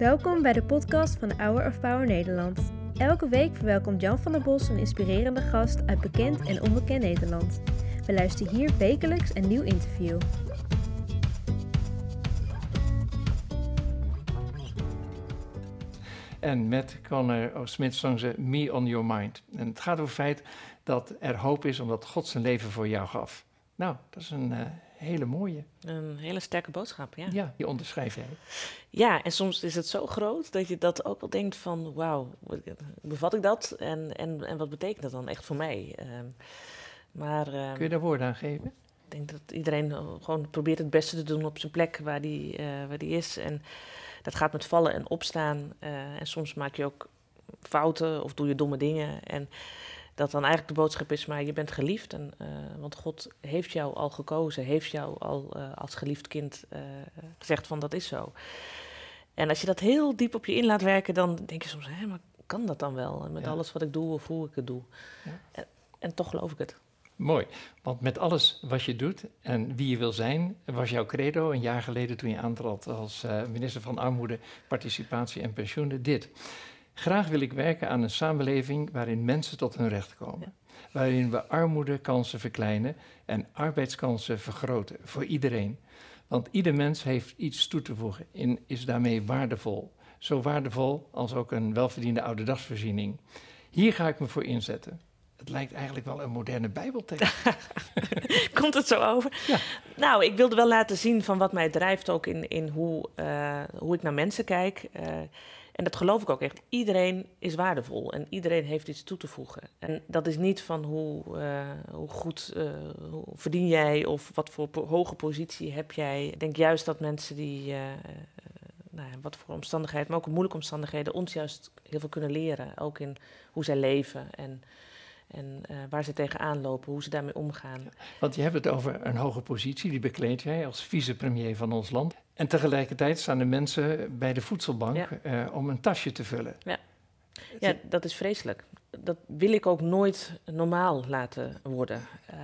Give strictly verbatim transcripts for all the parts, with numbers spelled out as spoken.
Welkom bij de podcast van Hour of Power Nederland. Elke week verwelkomt Jan van der Bos een inspirerende gast uit bekend en onbekend Nederland. We luisteren hier wekelijks een nieuw interview. En met Connor O'Smith zong ze Me On Your Mind. En het gaat over het feit dat er hoop is omdat God zijn leven voor jou gaf. Nou, dat is een uh, hele mooie. Een hele sterke boodschap, ja. Ja, die onderschrijf jij. Ja, en soms is het zo groot dat je dat ook wel denkt van... wauw, bevat ik dat? En, en, en wat betekent dat dan echt voor mij? Um, maar, um, Kun je daar woorden aan geven? Ik denk dat iedereen gewoon probeert het beste te doen op zijn plek waar die, uh, waar die is. En dat gaat met vallen en opstaan. Uh, en soms maak je ook fouten of doe je domme dingen. En dat dan eigenlijk de boodschap is, maar je bent geliefd. En, uh, want God heeft jou al gekozen, heeft jou al uh, als geliefd kind uh, gezegd van dat is zo. En als je dat heel diep op je in laat werken, dan denk je soms, hé, maar kan dat dan wel? En met ja. alles wat ik doe of hoe ik het doe. Ja. En, en toch geloof ik het. Mooi, want met alles wat je doet en wie je wil zijn, was jouw credo een jaar geleden toen je aantrad als uh, minister van Armoede, Participatie en Pensioenen dit. Graag wil ik werken aan een samenleving waarin mensen tot hun recht komen. Ja. Waarin we armoedekansen verkleinen en arbeidskansen vergroten voor iedereen. Want ieder mens heeft iets toe te voegen en is daarmee waardevol. Zo waardevol als ook een welverdiende ouderdagsvoorziening. Hier ga ik me voor inzetten. Het lijkt eigenlijk wel een moderne bijbeltekst. Komt het zo over? Ja. Nou, ik wilde wel laten zien van wat mij drijft ook in, in hoe, uh, hoe ik naar mensen kijk. Uh, En dat geloof ik ook echt. Iedereen is waardevol en iedereen heeft iets toe te voegen. En dat is niet van hoe, uh, hoe goed uh, hoe verdien jij of wat voor po- hoge positie heb jij. Ik denk juist dat mensen die, uh, uh, nou, wat voor omstandigheden, maar ook moeilijke omstandigheden, ons juist heel veel kunnen leren. Ook in hoe zij leven en, en uh, waar ze tegenaan lopen, hoe ze daarmee omgaan. Ja, want je hebt het over een hoge positie, die bekleed jij als vicepremier van ons land. En tegelijkertijd staan de mensen bij de voedselbank ja. uh, om een tasje te vullen. Ja. ja, dat is vreselijk. Dat wil ik ook nooit normaal laten worden.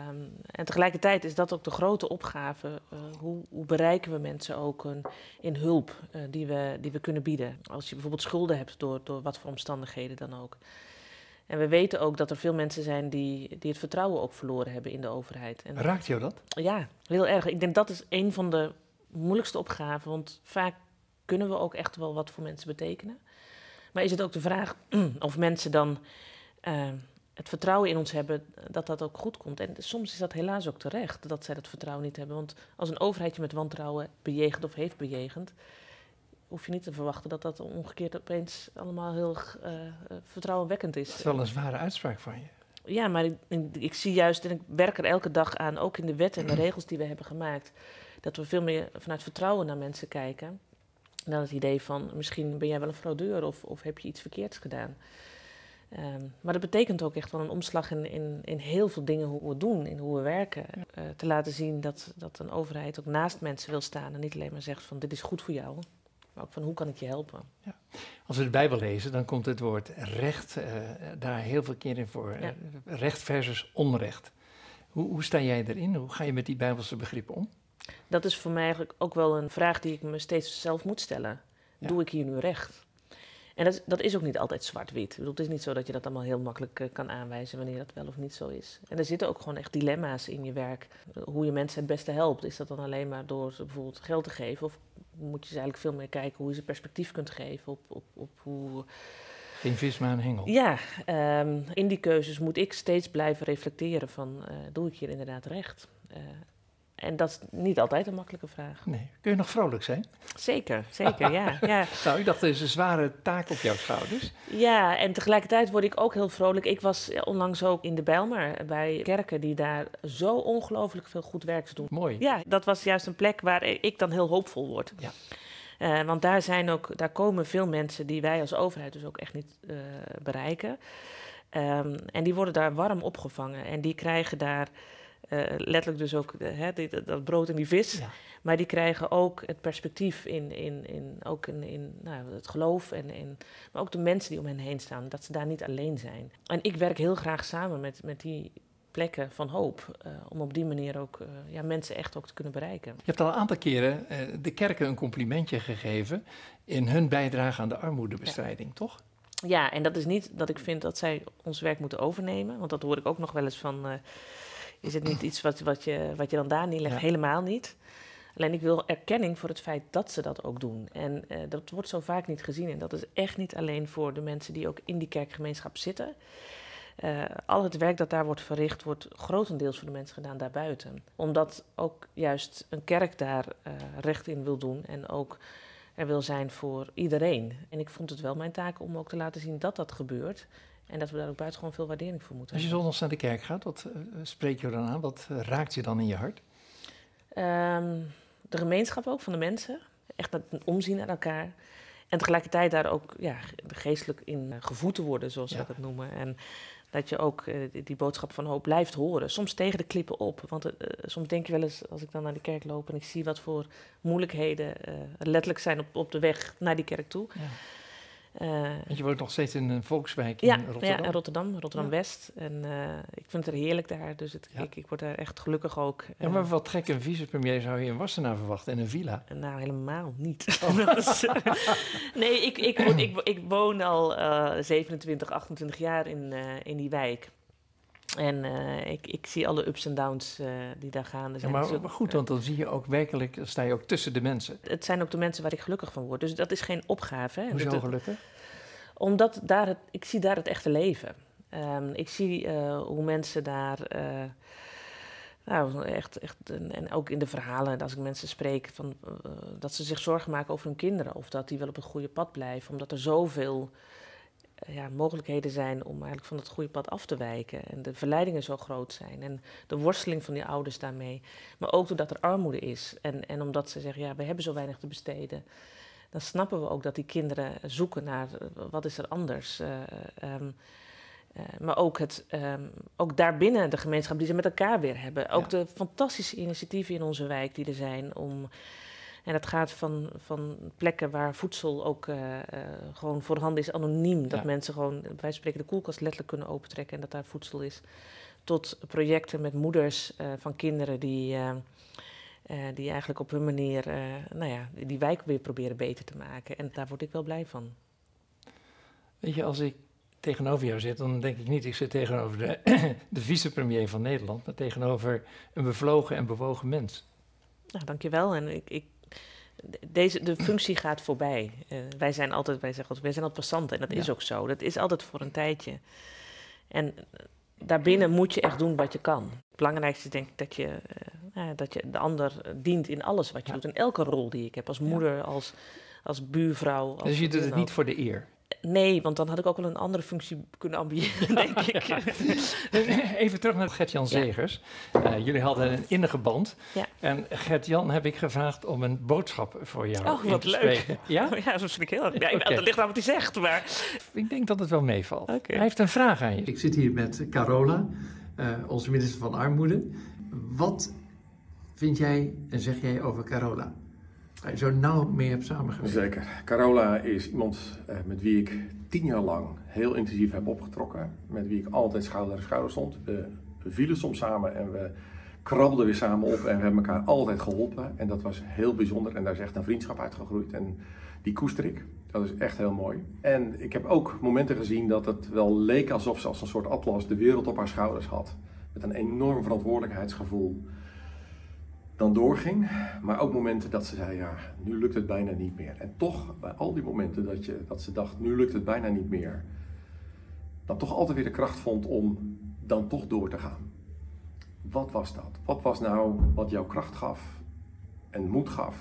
Um, en tegelijkertijd is dat ook de grote opgave. Uh, hoe, hoe bereiken we mensen ook een, in hulp uh, die, we, die we kunnen bieden? Als je bijvoorbeeld schulden hebt door, door wat voor omstandigheden dan ook. En we weten ook dat er veel mensen zijn die, die het vertrouwen ook verloren hebben in de overheid. En raakt jou dat? Ja, heel erg. Ik denk dat is een van de moeilijkste opgave, want vaak kunnen we ook echt wel wat voor mensen betekenen. Maar is het ook de vraag of mensen dan uh, het vertrouwen in ons hebben dat dat ook goed komt. En soms is dat helaas ook terecht, dat zij dat vertrouwen niet hebben. Want als een overheid je met wantrouwen bejegend of heeft bejegend, hoef je niet te verwachten dat dat omgekeerd opeens allemaal heel uh, vertrouwenwekkend is. Dat is wel een zware uitspraak van je. Ja, maar ik, ik, ik zie juist, en ik werk er elke dag aan, ook in de wetten en de regels die we hebben gemaakt, dat we veel meer vanuit vertrouwen naar mensen kijken. Dan het idee van, misschien ben jij wel een fraudeur of, of heb je iets verkeerds gedaan. Um, maar dat betekent ook echt wel een omslag in, in, in heel veel dingen hoe we doen, in hoe we werken. Uh, te laten zien dat, dat een overheid ook naast mensen wil staan en niet alleen maar zegt van, dit is goed voor jou. Maar ook van, hoe kan ik je helpen? Ja. Als we de Bijbel lezen, dan komt het woord recht uh, daar heel veel keer in voor. Ja. Uh, recht versus onrecht. Hoe, hoe sta jij erin? Hoe ga je met die Bijbelse begrippen om? Dat is voor mij eigenlijk ook wel een vraag die ik me steeds zelf moet stellen. Ja. Doe ik hier nu recht? En dat is, dat is ook niet altijd zwart-wit. Ik bedoel, het is niet zo dat je dat allemaal heel makkelijk uh, kan aanwijzen wanneer dat wel of niet zo is. En er zitten ook gewoon echt dilemma's in je werk. Hoe je mensen het beste helpt. Is dat dan alleen maar door ze bijvoorbeeld geld te geven? Of moet je ze eigenlijk veel meer kijken hoe je ze perspectief kunt geven? Op, op, op hoe... Geen vis, maar een hengel. Ja, um, in die keuzes moet ik steeds blijven reflecteren van, uh, doe ik hier inderdaad recht? Uh, En dat is niet altijd een makkelijke vraag. Nee. Kun je nog vrolijk zijn? Zeker, zeker, ja. ja. Nou, ik dacht, er is een zware taak op jouw schouders. Ja, en tegelijkertijd word ik ook heel vrolijk. Ik was onlangs ook in de Bijlmer bij kerken die daar zo ongelooflijk veel goed werks doen. Mooi. Ja, dat was juist een plek waar ik dan heel hoopvol word. Ja. Uh, want daar, zijn ook, daar komen veel mensen die wij als overheid dus ook echt niet uh, bereiken. Um, en die worden daar warm opgevangen en die krijgen daar... Uh, letterlijk dus ook uh, he, die, dat brood en die vis. Ja. Maar die krijgen ook het perspectief in, in, in, ook in, in nou, het geloof. En, in, maar ook de mensen die om hen heen staan. Dat ze daar niet alleen zijn. En ik werk heel graag samen met, met die plekken van hoop. Uh, om op die manier ook uh, ja, mensen echt ook te kunnen bereiken. Je hebt al een aantal keren uh, de kerken een complimentje gegeven in hun bijdrage aan de armoedebestrijding, ja. toch? Ja, en dat is niet dat ik vind dat zij ons werk moeten overnemen. Want dat hoor ik ook nog wel eens van... Uh, is het niet iets wat, wat, je, wat je dan daar neerlegt? Ja. Helemaal niet. Alleen ik wil erkenning voor het feit dat ze dat ook doen. En uh, dat wordt zo vaak niet gezien. En dat is echt niet alleen voor de mensen die ook in die kerkgemeenschap zitten. Uh, al het werk dat daar wordt verricht, wordt grotendeels voor de mensen gedaan daarbuiten. Omdat ook juist een kerk daar uh, recht in wil doen en ook er wil zijn voor iedereen. En ik vond het wel mijn taak om ook te laten zien dat dat gebeurt. En dat we daar ook buitengewoon veel waardering voor moeten hebben. Als je zondags naar de kerk gaat, wat uh, spreek je dan aan? Wat uh, raakt je dan in je hart? Um, de gemeenschap ook van de mensen. Echt dat omzien naar elkaar. En tegelijkertijd daar ook ja, geestelijk in gevoed te worden, zoals ja. we dat noemen. En dat je ook uh, die boodschap van hoop blijft horen. Soms tegen de klippen op. Want uh, soms denk je wel eens, als ik dan naar de kerk loop en ik zie wat voor moeilijkheden uh, letterlijk zijn op, op de weg naar die kerk toe. Ja. Uh, je woont nog steeds in een volkswijk in ja, Rotterdam? Ja, in Rotterdam, Rotterdam-West. Ja. En uh, ik vind het er heerlijk daar, dus het, ja. ik, ik word daar echt gelukkig ook. Uh, ja, maar wat gek, een vicepremier zou je in Wassenaar verwachten, en een villa? Nou, helemaal niet. Oh. nee, ik, ik, woon, ik, ik woon al uh, zevenentwintig, achtentwintig jaar in, uh, in die wijk. En uh, ik, ik zie alle ups en downs uh, die daar gaande zijn. Ja, maar, maar goed, want dan zie je ook werkelijk, dan sta je ook tussen de mensen. Het zijn ook de mensen waar ik gelukkig van word. Dus dat is geen opgave. Hè? Hoezo dat, gelukkig? Omdat daar het, ik zie daar het echte leven. Um, ik zie uh, hoe mensen daar... Uh, nou, echt, echt, en ook in de verhalen, als ik mensen spreek... Van, uh, dat ze zich zorgen maken over hun kinderen. Of dat die wel op het goede pad blijven. Omdat er zoveel... Ja, mogelijkheden zijn om eigenlijk van het goede pad af te wijken. En de verleidingen zo groot zijn. En de worsteling van die ouders daarmee. Maar ook doordat er armoede is. En, en omdat ze zeggen, ja, we hebben zo weinig te besteden. Dan snappen we ook dat die kinderen zoeken naar wat is er anders. Uh, um, uh, maar ook, het, um, ook daarbinnen de gemeenschap die ze met elkaar weer hebben. Ook ja. de fantastische initiatieven in onze wijk die er zijn om... En dat gaat van, van plekken waar voedsel ook uh, uh, gewoon voorhanden is, anoniem. Dat ja. mensen gewoon, wij spreken de koelkast letterlijk kunnen opentrekken en dat daar voedsel is. Tot projecten met moeders uh, van kinderen die, uh, uh, die eigenlijk op hun manier, uh, nou ja, die wijk weer proberen beter te maken. En daar word ik wel blij van. Weet je, als ik tegenover jou zit, dan denk ik niet, ik zit tegenover de, de vicepremier van Nederland, maar tegenover een bevlogen en bewogen mens. Nou, dankjewel. En ik... ik Deze, de functie gaat voorbij. Uh, wij zijn altijd, wij zeggen altijd, wij zijn altijd passanten. En dat ja. is ook zo. Dat is altijd voor een tijdje. En daarbinnen moet je echt doen wat je kan. Het belangrijkste is denk ik dat je, uh, dat je de ander dient in alles wat je ja. doet. In elke rol die ik heb. Als moeder, ja. als, als buurvrouw. Als dus je doet het niet voor de eer? Nee, want dan had ik ook wel een andere functie kunnen ambiëren, denk ik. Even terug naar Gert-Jan Zegers. Ja. Uh, jullie hadden een innige band. Ja. En Gert-Jan heb ik gevraagd om een boodschap voor jou oh, in te leuk. Spreken. Ja? Oh, ja, dat vind ik heel erg. Ja, okay. Dat ligt aan wat hij zegt, maar... Ik denk dat het wel meevalt. Okay. Hij heeft een vraag aan je. Ik zit hier met Carola, uh, onze minister van Armoede. Wat vind jij en zeg jij over Carola? Waar je zo nauw mee hebt samengewerkt. Zeker. Carola is iemand uh, met wie ik tien jaar lang heel intensief heb opgetrokken. Met wie ik altijd schouder aan schouder stond. We, we vielen soms samen en we krabbelden weer samen op. En we hebben elkaar altijd geholpen. En dat was heel bijzonder. En daar is echt een vriendschap uit gegroeid. En die koester ik. Dat is echt heel mooi. En ik heb ook momenten gezien dat het wel leek alsof ze als een soort atlas de wereld op haar schouders had. Met een enorm verantwoordelijkheidsgevoel. Dan doorging, maar ook momenten dat ze zei, ja, nu lukt het bijna niet meer. En toch, bij al die momenten dat, je, dat ze dacht, nu lukt het bijna niet meer, dan toch altijd weer de kracht vond om dan toch door te gaan. Wat was dat? Wat was nou wat jouw kracht gaf en moed gaf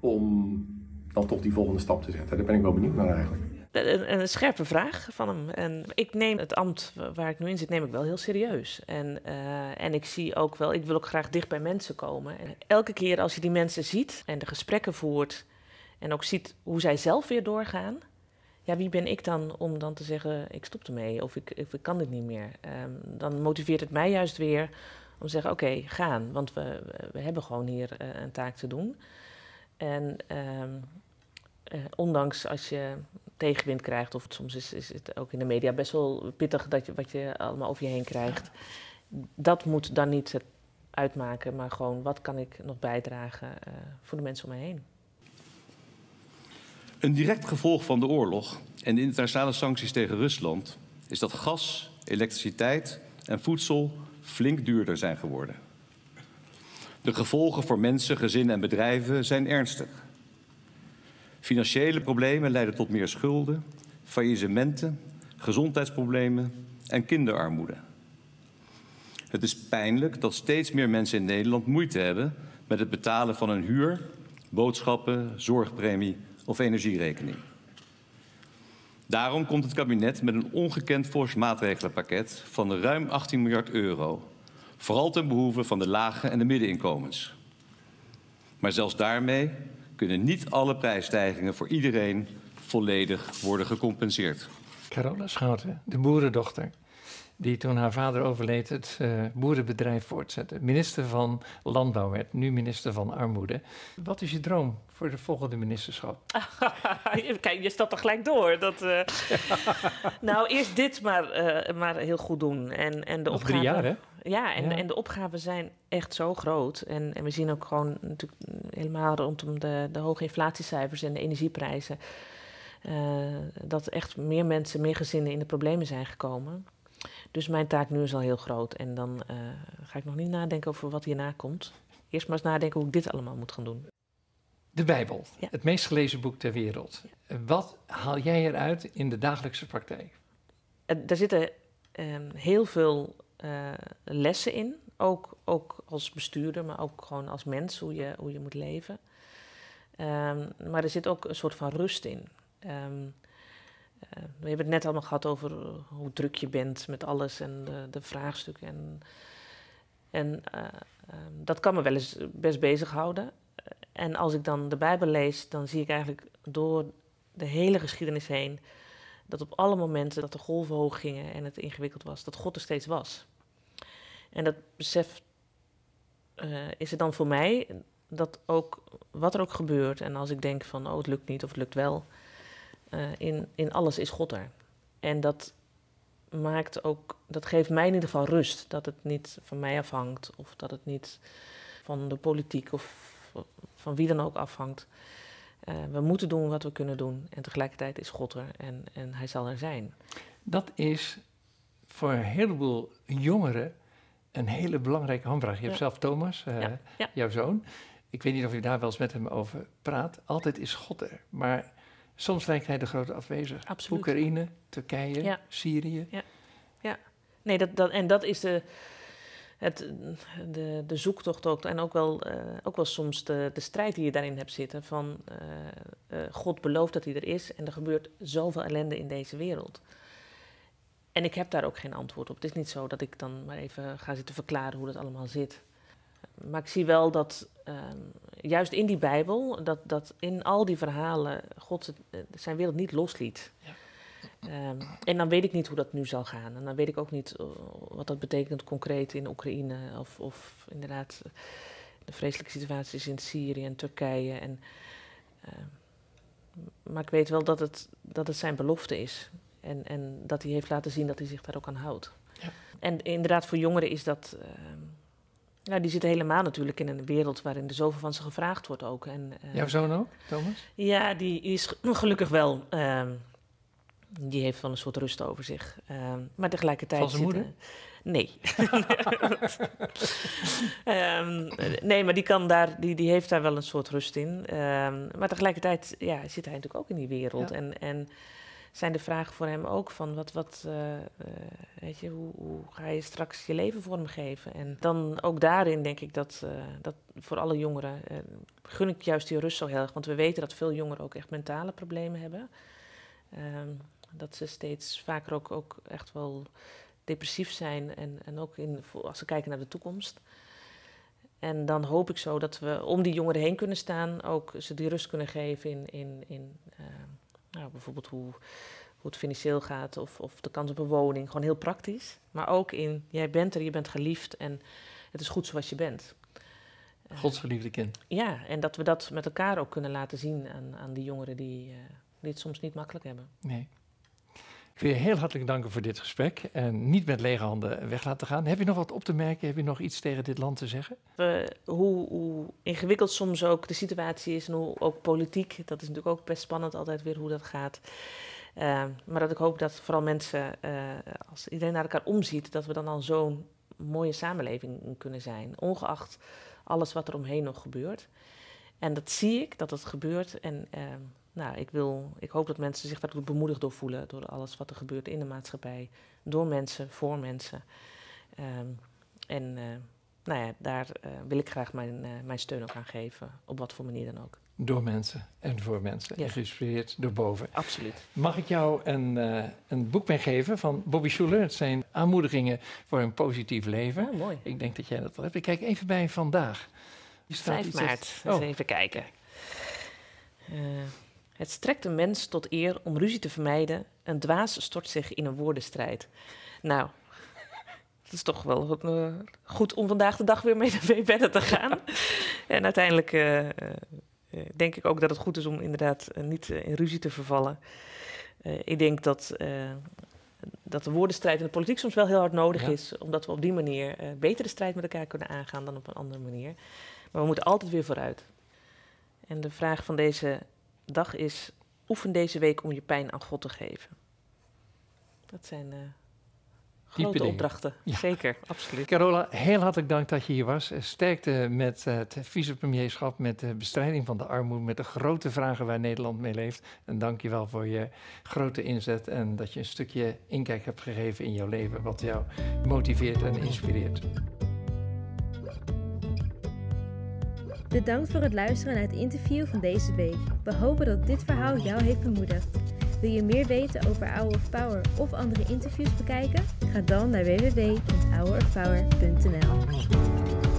om dan toch die volgende stap te zetten? Daar ben ik wel benieuwd naar eigenlijk. Een, een scherpe vraag van hem. En ik neem het ambt waar ik nu in zit, neem ik wel heel serieus. En, uh, en ik zie ook wel, ik wil ook graag dicht bij mensen komen. En elke keer als je die mensen ziet en de gesprekken voert en ook ziet hoe zij zelf weer doorgaan. Ja, wie ben ik dan om dan te zeggen, ik stop ermee of ik, of ik kan dit niet meer. Um, dan motiveert het mij juist weer om te zeggen, oké, okay, gaan. Want we, we hebben gewoon hier uh, een taak te doen. En um, uh, ondanks als je... tegenwind krijgt, of soms is, is het ook in de media best wel pittig dat je, wat je allemaal over je heen krijgt. dat moet dan niet het uitmaken, maar gewoon wat kan ik nog bijdragen uh, voor de mensen om mij heen. Een direct gevolg van de oorlog en de internationale sancties tegen Rusland is dat gas, elektriciteit en voedsel flink duurder zijn geworden. De gevolgen voor mensen, gezinnen en bedrijven zijn ernstig. Financiële problemen leiden tot meer schulden, faillissementen, gezondheidsproblemen en kinderarmoede. Het is pijnlijk dat steeds meer mensen in Nederland moeite hebben met het betalen van hun huur, boodschappen, zorgpremie of energierekening. Daarom komt het kabinet met een ongekend fors maatregelenpakket van ruim achttien miljard euro. Vooral ten behoeve van de lage en de middeninkomens. Maar zelfs daarmee kunnen niet alle prijsstijgingen voor iedereen volledig worden gecompenseerd. Carola Schouten, de boerendochter, die toen haar vader overleed het uh, boerenbedrijf voortzette. Minister van Landbouw werd, nu minister van Armoede. Wat is je droom voor de volgende ministerschap? Kijk, je stapt er gelijk door. Dat, uh... nou, eerst dit maar, uh, maar heel goed doen. En, en de nog opgave... drie jaar, hè? Ja en, ja, en de opgaven zijn echt zo groot. En, en we zien ook gewoon natuurlijk helemaal rondom de, de hoge inflatiecijfers en de energieprijzen... Uh, dat echt meer mensen, meer gezinnen in de problemen zijn gekomen... Dus mijn taak nu is al heel groot. En dan uh, ga ik nog niet nadenken over wat hierna komt. Eerst maar eens nadenken hoe ik dit allemaal moet gaan doen. De Bijbel, ja. Het meest gelezen boek ter wereld. Ja. Wat haal jij eruit in de dagelijkse praktijk? Uh, daar zitten uh, heel veel uh, lessen in. Ook, ook als bestuurder, maar ook gewoon als mens, hoe je, hoe je moet leven. Um, maar er zit ook een soort van rust in. Um, Uh, we hebben het net allemaal gehad over hoe druk je bent met alles en de, de vraagstukken. En, en uh, uh, dat kan me wel eens best bezighouden. En als ik dan de Bijbel lees, dan zie ik eigenlijk door de hele geschiedenis heen... dat op alle momenten dat de golven hoog gingen en het ingewikkeld was, dat God er steeds was. En dat besef uh, is er dan voor mij, dat ook wat er ook gebeurt... en als ik denk van, oh, het lukt niet of het lukt wel... Uh, in, in alles is God er. En dat maakt ook, dat geeft mij in ieder geval rust. Dat het niet van mij afhangt. Of dat het niet van de politiek of van wie dan ook afhangt. Uh, we moeten doen wat we kunnen doen. En tegelijkertijd is God er en, en hij zal er zijn. Dat is voor een heleboel jongeren een hele belangrijke handvraag. Je ja. hebt zelf Thomas, uh, ja. Ja. jouw zoon. Ik weet niet of je daar wel eens met hem over praat. Altijd is God er. Maar... soms lijkt hij de grote afwezig. Absoluut. Oekraïne, Turkije, ja. Syrië. Ja, ja. Nee, dat, dat, en dat is de, het, de, de zoektocht ook. En ook wel, uh, ook wel soms de, de strijd die je daarin hebt zitten. Van uh, uh, God belooft dat hij er is en er gebeurt zoveel ellende in deze wereld. En ik heb daar ook geen antwoord op. Het is niet zo dat ik dan maar even ga zitten verklaren hoe dat allemaal zit. Maar ik zie wel dat uh, juist in die Bijbel, dat, dat in al die verhalen God zijn wereld niet losliet. Ja. Um, en dan weet ik niet hoe dat nu zal gaan. En dan weet ik ook niet uh, wat dat betekent concreet in Oekraïne of, of inderdaad de vreselijke situaties in Syrië en Turkije. En, uh, maar ik weet wel dat het, dat het zijn belofte is en, en dat hij heeft laten zien dat hij zich daar ook aan houdt. Ja. En inderdaad voor jongeren is dat... Uh, Nou, die zitten helemaal natuurlijk in een wereld waarin er zoveel van ze gevraagd wordt ook. En, uh, jouw zoon ook, Thomas? Ja, die is gelukkig wel. Uh, die heeft wel een soort rust over zich. Uh, maar tegelijkertijd... Van zijn moeder? Uh, nee. um, nee, maar die, kan daar, die, die heeft daar wel een soort rust in. Um, maar tegelijkertijd ja, zit hij natuurlijk ook in die wereld. Ja. En, en zijn de vragen voor hem ook van wat, wat uh, weet je, hoe, hoe ga je straks je leven vormgeven? En dan ook daarin denk ik dat, uh, dat voor alle jongeren uh, gun ik juist die rust zo heel erg. Want we weten dat veel jongeren ook echt mentale problemen hebben. Um, dat ze steeds vaker ook, ook echt wel depressief zijn en, en ook in, als ze kijken naar de toekomst. En dan hoop ik zo dat we om die jongeren heen kunnen staan, ook ze die rust kunnen geven in... in, in uh, Nou, bijvoorbeeld hoe, hoe het financieel gaat of, of de kans op een woning. Gewoon heel praktisch. Maar ook in, jij bent er, je bent geliefd en het is goed zoals je bent. Gods geliefde kind. Uh, ja, en dat we dat met elkaar ook kunnen laten zien aan, aan die jongeren die, uh, die het soms niet makkelijk hebben. Nee. Ik wil je heel hartelijk danken voor dit gesprek en niet met lege handen weg laten gaan. Heb je nog wat op te merken? Heb je nog iets tegen dit land te zeggen? Uh, hoe, hoe ingewikkeld soms ook de situatie is en hoe ook politiek. Dat is natuurlijk ook best spannend altijd weer hoe dat gaat. Uh, maar dat ik hoop dat vooral mensen, uh, als iedereen naar elkaar omziet, dat we dan al zo'n mooie samenleving kunnen zijn. Ongeacht alles wat er omheen nog gebeurt. En dat zie ik, dat het gebeurt. En uh, nou, ik, wil, ik hoop dat mensen zich daar bemoedigd door voelen. Door alles wat er gebeurt in de maatschappij. Door mensen, voor mensen. Um, en uh, nou ja, daar uh, wil ik graag mijn, uh, mijn steun ook aan geven. Op wat voor manier dan ook. Door mensen en voor mensen. Ja. En geïnspireerd door boven. Absoluut. Mag ik jou een, uh, een boek meegeven van Bobby Schuller? Het zijn aanmoedigingen voor een positief leven. Oh, mooi. Ik denk dat jij dat wel hebt. Ik kijk even bij vandaag. vijf maart, dus oh. even kijken. Uh, het strekt een mens tot eer om ruzie te vermijden. Een dwaas stort zich in een woordenstrijd. Nou, het is toch wel uh, goed om vandaag de dag weer mee naar verder te gaan. En uiteindelijk uh, uh, denk ik ook dat het goed is om inderdaad uh, niet uh, in ruzie te vervallen. Uh, ik denk dat... Uh, dat de woordenstrijd in de politiek soms wel heel hard nodig ja. is, omdat we op die manier uh, betere strijd met elkaar kunnen aangaan dan op een andere manier. Maar we moeten altijd weer vooruit. En de vraag van deze dag is, oefen deze week om je pijn aan God te geven. Dat zijn uh, grote opdrachten. Ja. Zeker, absoluut. Carola, heel hartelijk dank dat je hier was. Sterkte met uh, het vicepremierschap, met de bestrijding van de armoede, met de grote vragen waar Nederland mee leeft. En dank je wel voor je grote inzet en dat je een stukje inkijk hebt gegeven in jouw leven, wat jou motiveert en inspireert. Bedankt voor het luisteren naar het interview van deze week. We hopen dat dit verhaal jou heeft bemoedigd. Wil je meer weten over Hour of Power of andere interviews bekijken? Ga dan naar w w w punt hour of power punt n l.